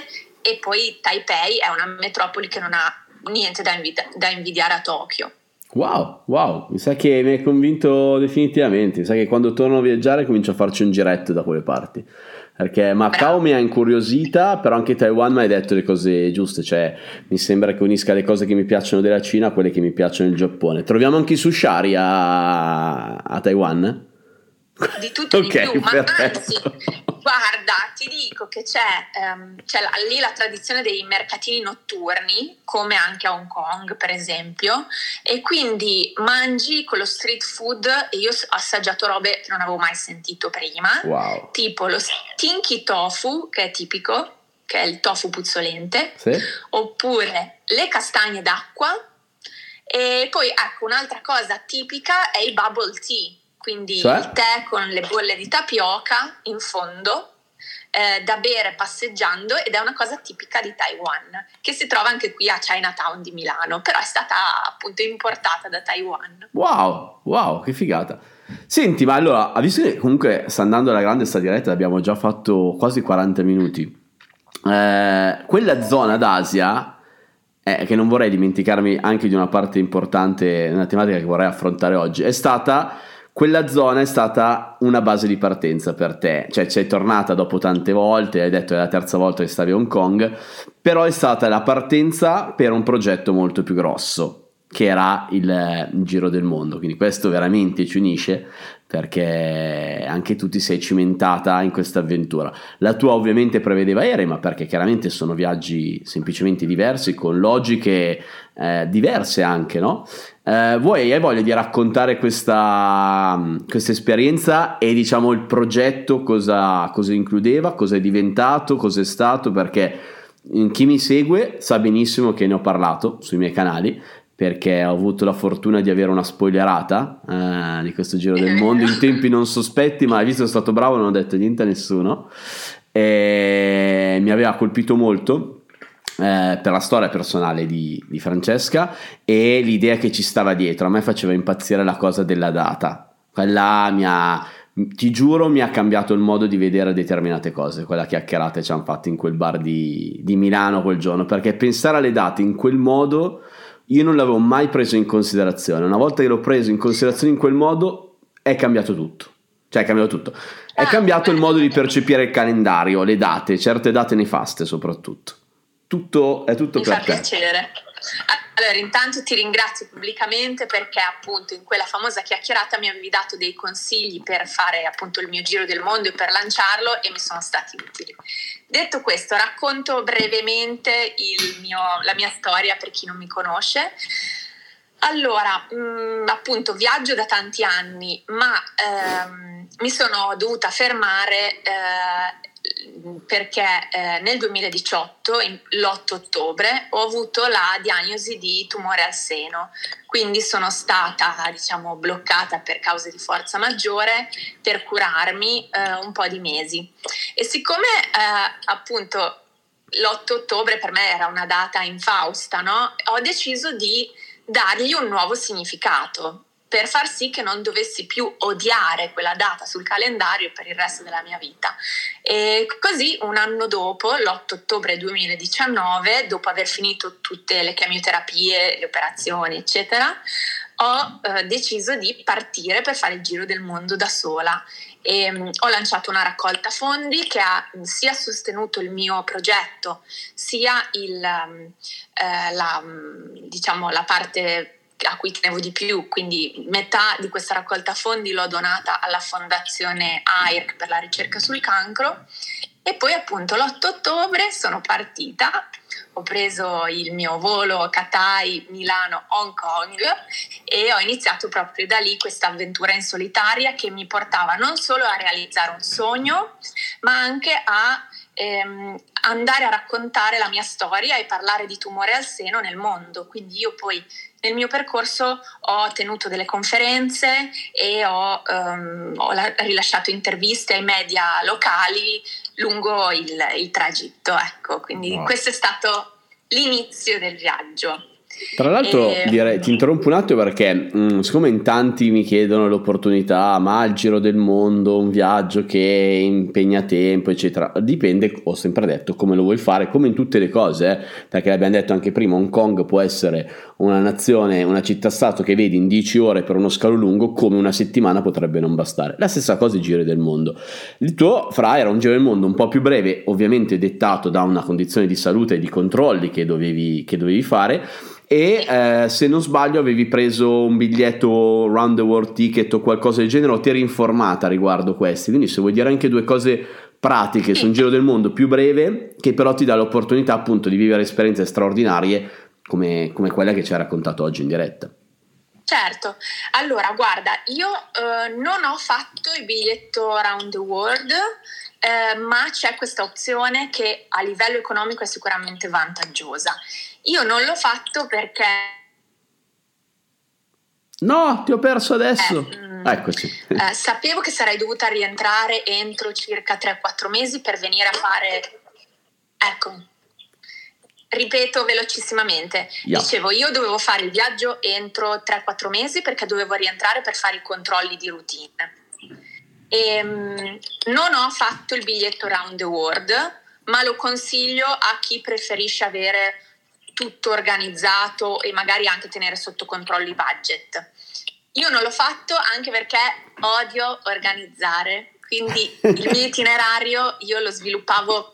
e poi Taipei è una metropoli che non ha niente da invidiare a Tokyo. Wow, mi sa che mi hai convinto definitivamente, mi sa che quando torno a viaggiare comincio a farci un giretto da quelle parti, perché Macao mi ha incuriosita, però anche Taiwan mi hai detto le cose giuste, cioè mi sembra che unisca le cose che mi piacciono della Cina a quelle che mi piacciono del Giappone. Troviamo anche i sushari a Taiwan? Di tutto okay, di più, ma anzi, guarda, ti dico che c'è lì la tradizione dei mercatini notturni, come anche a Hong Kong per esempio, e quindi mangi con lo street food, e io ho assaggiato robe che non avevo mai sentito prima, wow. Tipo lo stinky tofu, che è tipico, che è il tofu puzzolente, sì. Oppure le castagne d'acqua, e poi ecco un'altra cosa tipica è il bubble tea. Quindi il tè con le bolle di tapioca in fondo, da bere passeggiando, ed è una cosa tipica di Taiwan, che si trova anche qui a Chinatown di Milano, però è stata appunto importata da Taiwan. Wow, che figata. Senti, ma allora, visto che comunque sta andando alla grande sta diretta, abbiamo già fatto quasi 40 minuti, quella zona d'Asia... che non vorrei dimenticarmi anche di una parte importante, una tematica che vorrei affrontare oggi, è stata una base di partenza per te, cioè sei tornata dopo tante volte, hai detto è la terza volta che stavi a Hong Kong, però è stata la partenza per un progetto molto più grosso, che era il giro del mondo, quindi questo veramente ci unisce, perché anche tu ti sei cimentata in questa avventura. La tua ovviamente prevedeva aerei, ma perché chiaramente sono viaggi semplicemente diversi, con logiche diverse anche, no? Hai voglia di raccontare questa esperienza e diciamo il progetto, cosa includeva, cosa è diventato, cosa è stato, perché chi mi segue sa benissimo che ne ho parlato sui miei canali, perché ho avuto la fortuna di avere una spoilerata di questo giro del mondo in tempi non sospetti, ma visto che sono stato bravo non ho detto niente a nessuno, e mi aveva colpito molto per la storia personale di Francesca e l'idea che ci stava dietro. A me faceva impazzire la cosa della data, quella mi ha cambiato il modo di vedere determinate cose, quella chiacchierata che ci hanno fatto in quel bar di Milano quel giorno, perché pensare alle date in quel modo io non l'avevo mai preso in considerazione. Una volta che l'ho preso in considerazione in quel modo è cambiato tutto, cioè è cambiato tutto, è cambiato il modo di percepire il calendario, le date, certe date nefaste soprattutto. Tutto è tutto mi per fa te. Piacere. Allora intanto ti ringrazio pubblicamente perché appunto in quella famosa chiacchierata mi avevi dato dei consigli per fare appunto il mio giro del mondo e per lanciarlo, e mi sono stati utili. Detto questo, racconto brevemente la mia storia per chi non mi conosce. Allora, appunto, viaggio da tanti anni, ma mi sono dovuta fermare perché nel 2018, l'8 ottobre, ho avuto la diagnosi di tumore al seno, quindi sono stata, diciamo, bloccata per cause di forza maggiore per curarmi un po' di mesi. E siccome appunto l'8 ottobre per me era una data infausta, no? Ho deciso di dargli un nuovo significato per far sì che non dovessi più odiare quella data sul calendario per il resto della mia vita. E così un anno dopo, l'8 ottobre 2019, dopo aver finito tutte le chemioterapie, le operazioni, eccetera, ho deciso di partire per fare il giro del mondo da sola. E ho lanciato una raccolta fondi che ha sia sostenuto il mio progetto, sia la parte a cui tenevo di più, quindi metà di questa raccolta fondi l'ho donata alla fondazione AIRC per la ricerca sul cancro. E poi appunto l'8 ottobre sono partita, ho preso il mio volo Cathay, Milano, Hong Kong, e ho iniziato proprio da lì questa avventura in solitaria che mi portava non solo a realizzare un sogno, ma anche a andare a raccontare la mia storia e parlare di tumore al seno nel mondo. Quindi io poi nel mio percorso ho tenuto delle conferenze e ho rilasciato interviste ai media locali lungo il tragitto, ecco. Quindi wow, questo è stato l'inizio del viaggio. Tra l'altro direi, ti interrompo un attimo perché siccome in tanti mi chiedono l'opportunità, ma il giro del mondo, un viaggio che impegna tempo eccetera, dipende, ho sempre detto, come lo vuoi fare, come in tutte le cose, perché l'abbiamo detto anche prima, Hong Kong può essere una nazione, una città-stato che vedi in 10 ore per uno scalo lungo, come una settimana potrebbe non bastare. La stessa cosa i giri del mondo. Il tuo, Fra, era un giro del mondo un po' più breve, ovviamente dettato da una condizione di salute e di controlli che dovevi fare. E se non sbaglio avevi preso un biglietto round the world ticket o qualcosa del genere, o ti eri informata riguardo questi, quindi se vuoi dire anche due cose pratiche su un giro del mondo più breve che però ti dà l'opportunità appunto di vivere esperienze straordinarie come quella che ci hai raccontato oggi in diretta. Certo, allora guarda, io non ho fatto il biglietto round the world, ma c'è questa opzione che a livello economico è sicuramente vantaggiosa. Io non l'ho fatto perché... No, ti ho perso adesso. Eccoci. Sapevo che sarei dovuta rientrare entro circa 3-4 mesi per venire a fare... Ecco, ripeto velocissimamente. Yeah. Dicevo, io dovevo fare il viaggio entro 3-4 mesi perché dovevo rientrare per fare i controlli di routine. E, non ho fatto il biglietto round the world, ma lo consiglio a chi preferisce avere tutto organizzato e magari anche tenere sotto controllo i budget. Io non l'ho fatto anche perché odio organizzare, quindi il mio itinerario io lo sviluppavo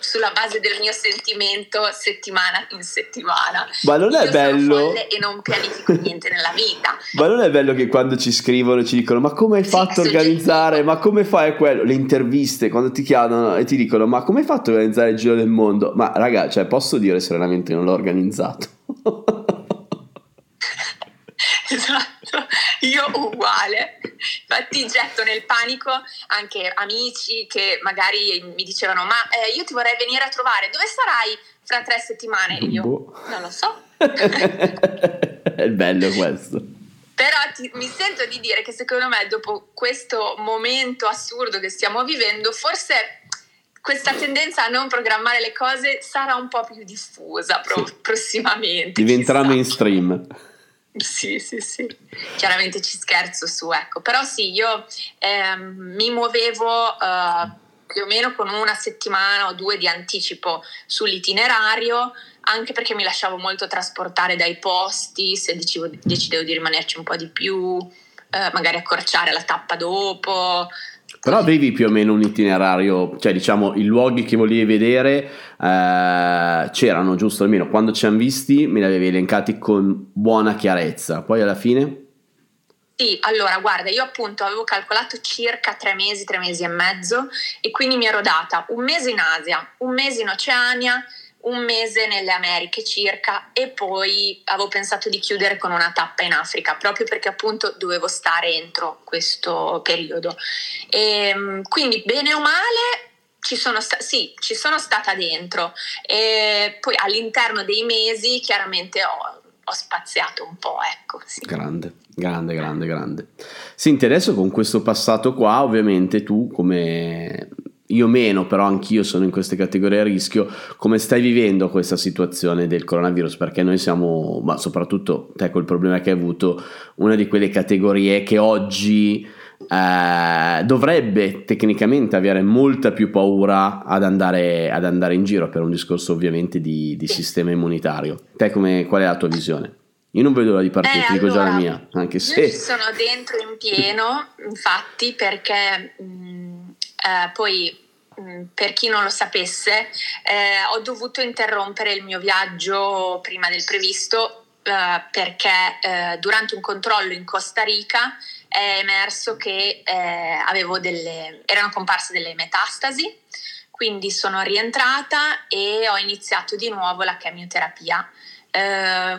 sulla base del mio sentimento settimana in settimana. Ma non è bello? E non pianifico niente nella vita. Ma non è bello che quando ci scrivono ci dicono ma come hai fatto a organizzare? Ma come fai a quello? Le interviste quando ti chiamano e ti dicono ma come hai fatto a organizzare il giro del mondo? Ma raga, cioè posso dire serenamente non l'ho organizzato. Esatto, io uguale, infatti getto nel panico anche amici che magari mi dicevano ma io ti vorrei venire a trovare, dove sarai fra 3 settimane? Io non lo so. È bello questo. Però mi sento di dire che secondo me dopo questo momento assurdo che stiamo vivendo forse questa tendenza a non programmare le cose sarà un po' più diffusa prossimamente. Diventerà mainstream. Sì, chiaramente ci scherzo su, ecco, però sì, io mi muovevo più o meno con una settimana o 2 di anticipo sull'itinerario, anche perché mi lasciavo molto trasportare dai posti, se decidevo di rimanerci un po' di più, magari accorciare la tappa dopo. Però avevi più o meno un itinerario, cioè diciamo i luoghi che volevi vedere c'erano, giusto? Almeno quando ci hanno visti me li avevi elencati con buona chiarezza, poi alla fine? Sì, allora guarda, io appunto avevo calcolato circa 3 mesi e mezzo e quindi mi ero data un mese in Asia, un mese in Oceania, un mese nelle Americhe circa e poi avevo pensato di chiudere con una tappa in Africa, proprio perché appunto dovevo stare entro questo periodo. E quindi bene o male ci sono stata dentro, e poi all'interno dei mesi chiaramente ho spaziato un po', ecco. Sì. Grande. Senti, adesso con questo passato qua, ovviamente tu come... Io meno, però anch'io sono in queste categorie a rischio. Come stai vivendo questa situazione del coronavirus? Perché noi siamo, ma soprattutto te col problema che hai avuto, una di quelle categorie che oggi dovrebbe tecnicamente avere molta più paura ad andare in giro per un discorso ovviamente di sistema immunitario. Te qual è la tua visione? Io non vedo l'ora di partire, ti dico già la mia. Anche se... Io ci sono dentro in pieno, infatti, perché... Poi, per chi non lo sapesse, ho dovuto interrompere il mio viaggio prima del previsto perché durante un controllo in Costa Rica è emerso che erano comparse delle metastasi, quindi sono rientrata e ho iniziato di nuovo la chemioterapia.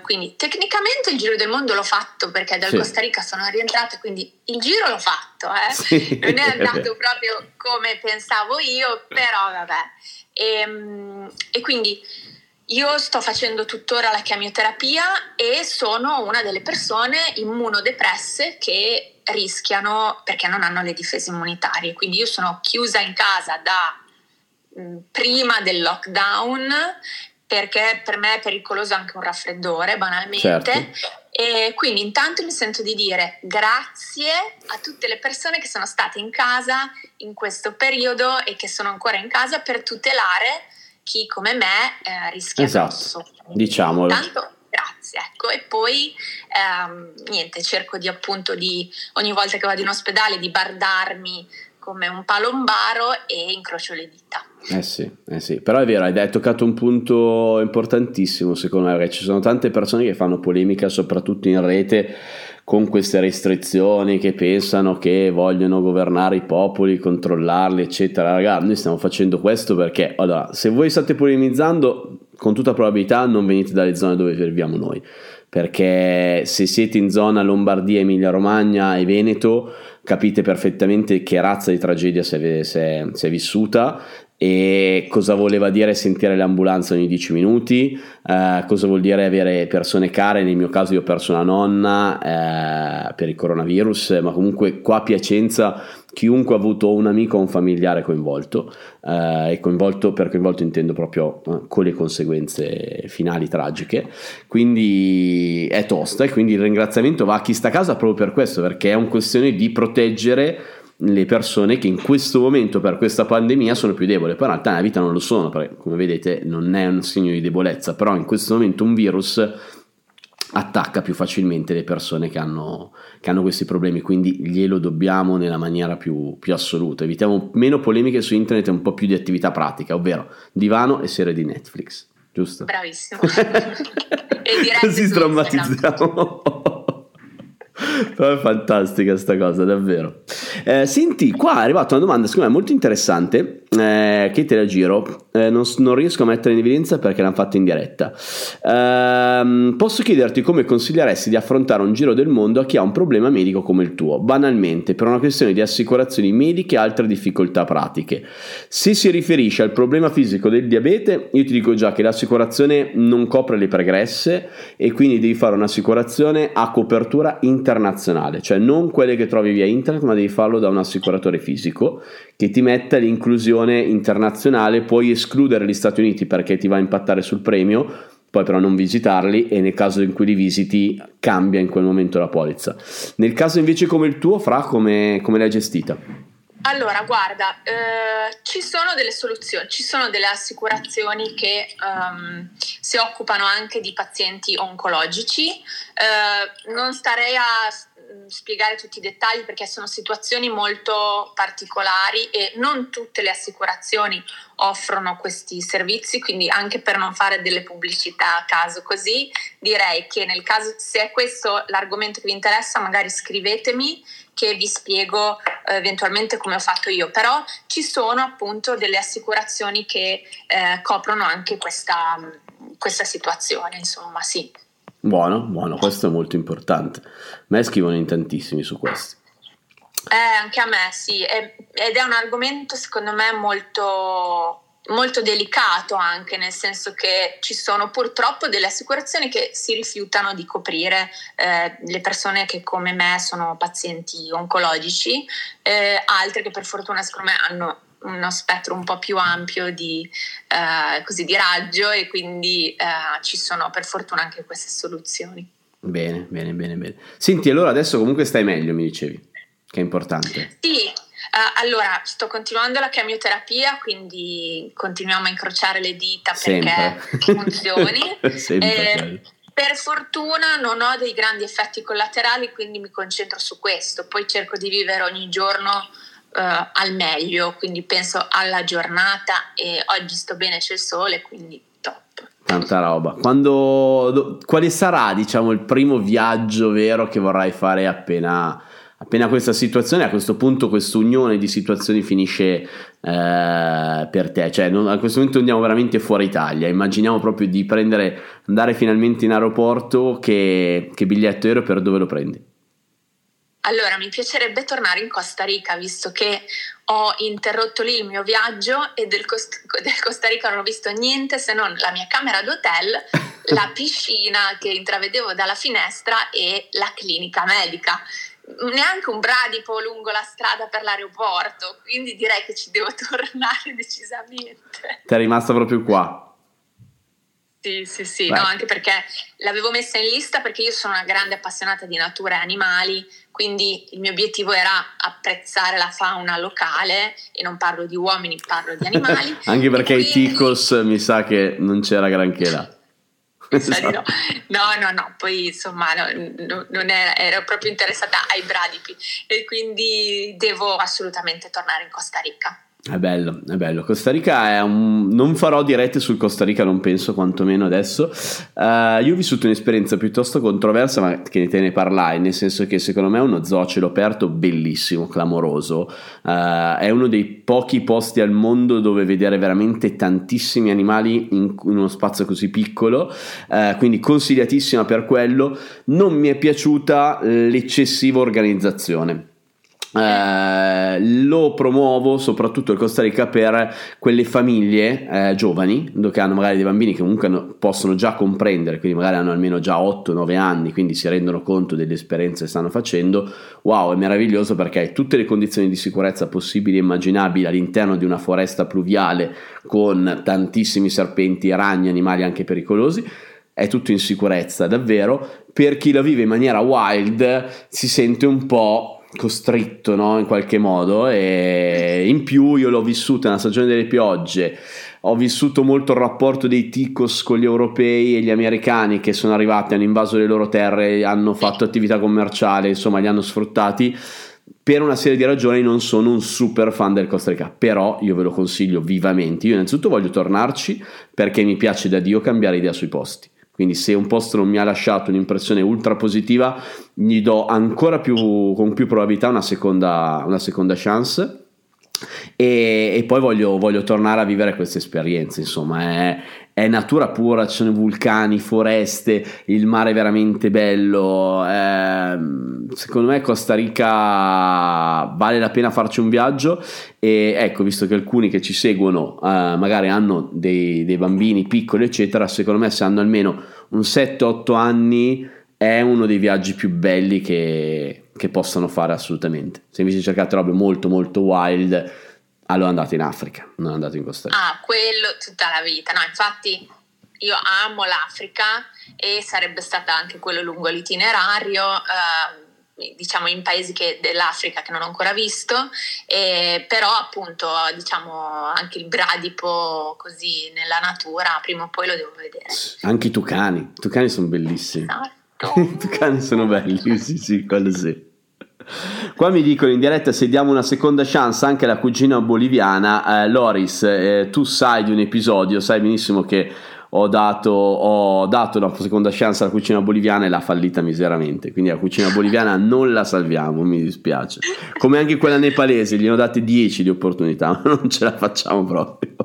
Quindi tecnicamente il giro del mondo l'ho fatto, perché dal Costa Rica sono rientrata, quindi il giro l'ho fatto, non è andato proprio come pensavo io, però vabbè. E quindi io sto facendo tuttora la chemioterapia e sono una delle persone immunodepresse che rischiano perché non hanno le difese immunitarie, quindi io sono chiusa in casa da prima del lockdown, perché per me è pericoloso anche un raffreddore, banalmente. Certo. E quindi intanto mi sento di dire grazie a tutte le persone che sono state in casa in questo periodo e che sono ancora in casa per tutelare chi come me rischia. Esatto, diciamolo. Intanto grazie, ecco. E poi niente, cerco di appunto di ogni volta che vado in ospedale di bardarmi come un palombaro e incrocio le dita. Eh sì, però è vero, hai toccato un punto importantissimo secondo me. Ci sono tante persone che fanno polemica soprattutto in rete con queste restrizioni, che pensano che vogliono governare i popoli, controllarli eccetera. Ragazzi, noi stiamo facendo questo perché, allora, se voi state polemizzando, con tutta probabilità non venite dalle zone dove viviamo noi, perché se siete in zona Lombardia, Emilia Romagna e Veneto capite perfettamente che razza di tragedia si è vissuta e cosa voleva dire sentire l'ambulanza ogni 10 minuti, cosa vuol dire avere persone care. Nel mio caso io ho perso una nonna per il coronavirus, ma comunque qua a Piacenza chiunque ha avuto un amico o un familiare coinvolto, e coinvolto per coinvolto intendo proprio con le conseguenze finali tragiche, quindi è tosta. E quindi il ringraziamento va a chi sta a casa proprio per questo, perché è una questione di proteggere le persone che in questo momento per questa pandemia sono più deboli. Poi in realtà nella vita non lo sono, perché come vedete non è un segno di debolezza, però in questo momento un virus attacca più facilmente le persone che hanno questi problemi, quindi glielo dobbiamo nella maniera più assoluta. Evitiamo meno polemiche su internet e un po' più di attività pratica, ovvero divano e serie di Netflix, giusto? Bravissimo. Così strammatizziamo. Però è fantastica sta cosa, davvero. Senti, qua è arrivata una domanda secondo me molto interessante, che te la giro, non riesco a mettere in evidenza perché l'hanno fatta in diretta. Posso chiederti come consiglieresti di affrontare un giro del mondo a chi ha un problema medico come il tuo, banalmente per una questione di assicurazioni mediche e altre difficoltà pratiche? Se si riferisce al problema fisico del diabete, io ti dico già che l'assicurazione non copre le pregresse e quindi devi fare un'assicurazione a copertura internazionale, cioè non quelle che trovi via internet, ma devi farlo da un assicuratore fisico che ti metta l'inclusione internazionale. Puoi escludere gli Stati Uniti perché ti va a impattare sul premio, poi però non visitarli, e nel caso in cui li visiti cambia in quel momento la polizza. Nel caso invece come il tuo, Fra, come l'hai gestita? Allora guarda, ci sono delle soluzioni, ci sono delle assicurazioni che si occupano anche di pazienti oncologici. Non starei a spiegare tutti i dettagli perché sono situazioni molto particolari e non tutte le assicurazioni offrono questi servizi, quindi anche per non fare delle pubblicità a caso così, direi che nel caso, se è questo l'argomento che vi interessa, magari scrivetemi che vi spiego eventualmente come ho fatto io, però ci sono appunto delle assicurazioni che coprono anche questa situazione, insomma, sì. Buono, questo è molto importante. A me scrivono in tantissimi su questo. Anche a me, sì, ed è un argomento secondo me molto... molto delicato, anche nel senso che ci sono purtroppo delle assicurazioni che si rifiutano di coprire le persone che come me sono pazienti oncologici, altre che per fortuna secondo me hanno uno spettro un po' più ampio di raggio, e quindi ci sono per fortuna anche queste soluzioni. Bene. Senti, allora adesso comunque stai meglio, mi dicevi, che è importante. Sì. Allora, sto continuando la chemioterapia, quindi continuiamo a incrociare le dita perché funzioni. Per fortuna non ho dei grandi effetti collaterali, quindi mi concentro su questo. Poi cerco di vivere ogni giorno al meglio, quindi penso alla giornata, e oggi sto bene, c'è il sole, quindi top. Tanta roba. Quale sarà, diciamo, il primo viaggio vero che vorrai fare appena questa situazione, a questo punto questa unione di situazioni finisce per te? Cioè a questo momento andiamo veramente fuori Italia, immaginiamo proprio di andare finalmente in aeroporto, che biglietto aereo per dove lo prendi? Allora, mi piacerebbe tornare in Costa Rica, visto che ho interrotto lì il mio viaggio e del Costa Rica non ho visto niente se non la mia camera d'hotel, la piscina che intravedevo dalla finestra e la clinica medica. Neanche un bradipo lungo la strada per l'aeroporto, quindi direi che ci devo tornare decisamente. Ti è rimasta proprio qua? Sì, no, anche perché l'avevo messa in lista, perché io sono una grande appassionata di natura e animali, quindi il mio obiettivo era apprezzare la fauna locale, e non parlo di uomini, parlo di animali. Anche perché i Ticos mi sa che non c'era granché là. No, poi insomma non ero proprio interessata ai bradipi, e quindi devo assolutamente tornare in Costa Rica. È bello. Costa Rica non farò dirette sul Costa Rica, non penso, quantomeno adesso. Io ho vissuto un'esperienza piuttosto controversa, ma che te ne parlai, nel senso che secondo me è uno zoo a cielo aperto bellissimo, clamoroso. È uno dei pochi posti al mondo dove vedere veramente tantissimi animali in uno spazio così piccolo, quindi consigliatissima per quello. Non mi è piaciuta l'eccessiva organizzazione. Lo promuovo soprattutto in Costa Rica per quelle famiglie giovani, che hanno magari dei bambini che comunque possono già comprendere, quindi magari hanno almeno già 8-9 anni, quindi si rendono conto delle esperienze che stanno facendo. Wow, è meraviglioso, perché hai tutte le condizioni di sicurezza possibili e immaginabili all'interno di una foresta pluviale con tantissimi serpenti, ragni, animali anche pericolosi. È tutto in sicurezza, davvero. Per chi la vive in maniera wild si sente un po' costretto, no? In qualche modo. E in più io l'ho vissuta nella stagione delle piogge, ho vissuto molto il rapporto dei Ticos con gli europei e gli americani che sono arrivati, hanno invaso le loro terre, hanno fatto attività commerciale, insomma li hanno sfruttati. Per una serie di ragioni non sono un super fan del Costa Rica, però io ve lo consiglio vivamente. Io innanzitutto voglio tornarci perché mi piace da Dio cambiare idea sui posti. Quindi se un posto non mi ha lasciato un'impressione ultra positiva, gli do ancora con più probabilità una seconda chance, e poi voglio tornare a vivere queste esperienze, insomma è natura pura, ci sono vulcani, foreste, il mare è veramente bello. Secondo me Costa Rica vale la pena farci un viaggio, e ecco, visto che alcuni che ci seguono magari hanno dei bambini piccoli eccetera, secondo me se hanno almeno un 7-8 anni è uno dei viaggi più belli che possono fare assolutamente. Se invece cercate robe molto molto wild, allora andate in Africa, non andate in Costa Rica. Quello tutta la vita. No, infatti io amo l'Africa, e sarebbe stata anche quello lungo l'itinerario, diciamo in paesi dell'Africa che non ho ancora visto, però appunto diciamo anche il bradipo così nella natura prima o poi lo devo vedere. Anche i tucani sono bellissimi. Esatto. I tucani sono belli, sì, quello sì. Qua mi dicono in diretta se diamo una seconda chance anche alla cugina boliviana. Loris, tu sai di un episodio, sai benissimo che ho dato una seconda chance alla cucina boliviana e l'ha fallita miseramente, quindi la cucina boliviana non la salviamo, mi dispiace, come anche quella nepalese, gli ho date 10 di opportunità, ma non ce la facciamo proprio.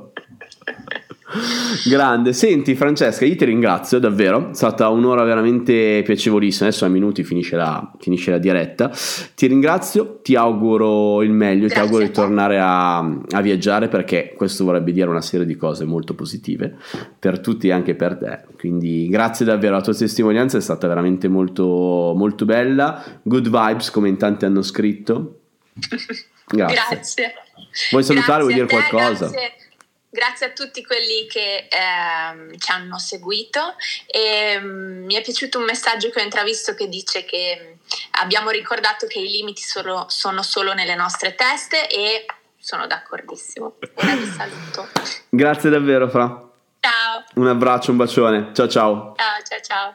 Grande, senti Francesca, io ti ringrazio davvero, è stata un'ora veramente piacevolissima, adesso a minuti finisce la diretta, ti ringrazio, ti auguro il meglio. Grazie. Ti auguro di tornare a viaggiare, perché questo vorrebbe dire una serie di cose molto positive per tutti e anche per te, quindi grazie davvero, la tua testimonianza è stata veramente molto, molto bella, good vibes come in tanti hanno scritto. Grazie. Vuoi salutare, vuoi dire qualcosa? Grazie. Grazie a tutti quelli che ci hanno seguito e mi è piaciuto un messaggio che ho intravisto che dice che abbiamo ricordato che i limiti sono solo nelle nostre teste, e sono d'accordissimo. Ora vi saluto. Grazie davvero Fra. Ciao. Un abbraccio, un bacione. Ciao ciao. Ciao ciao ciao.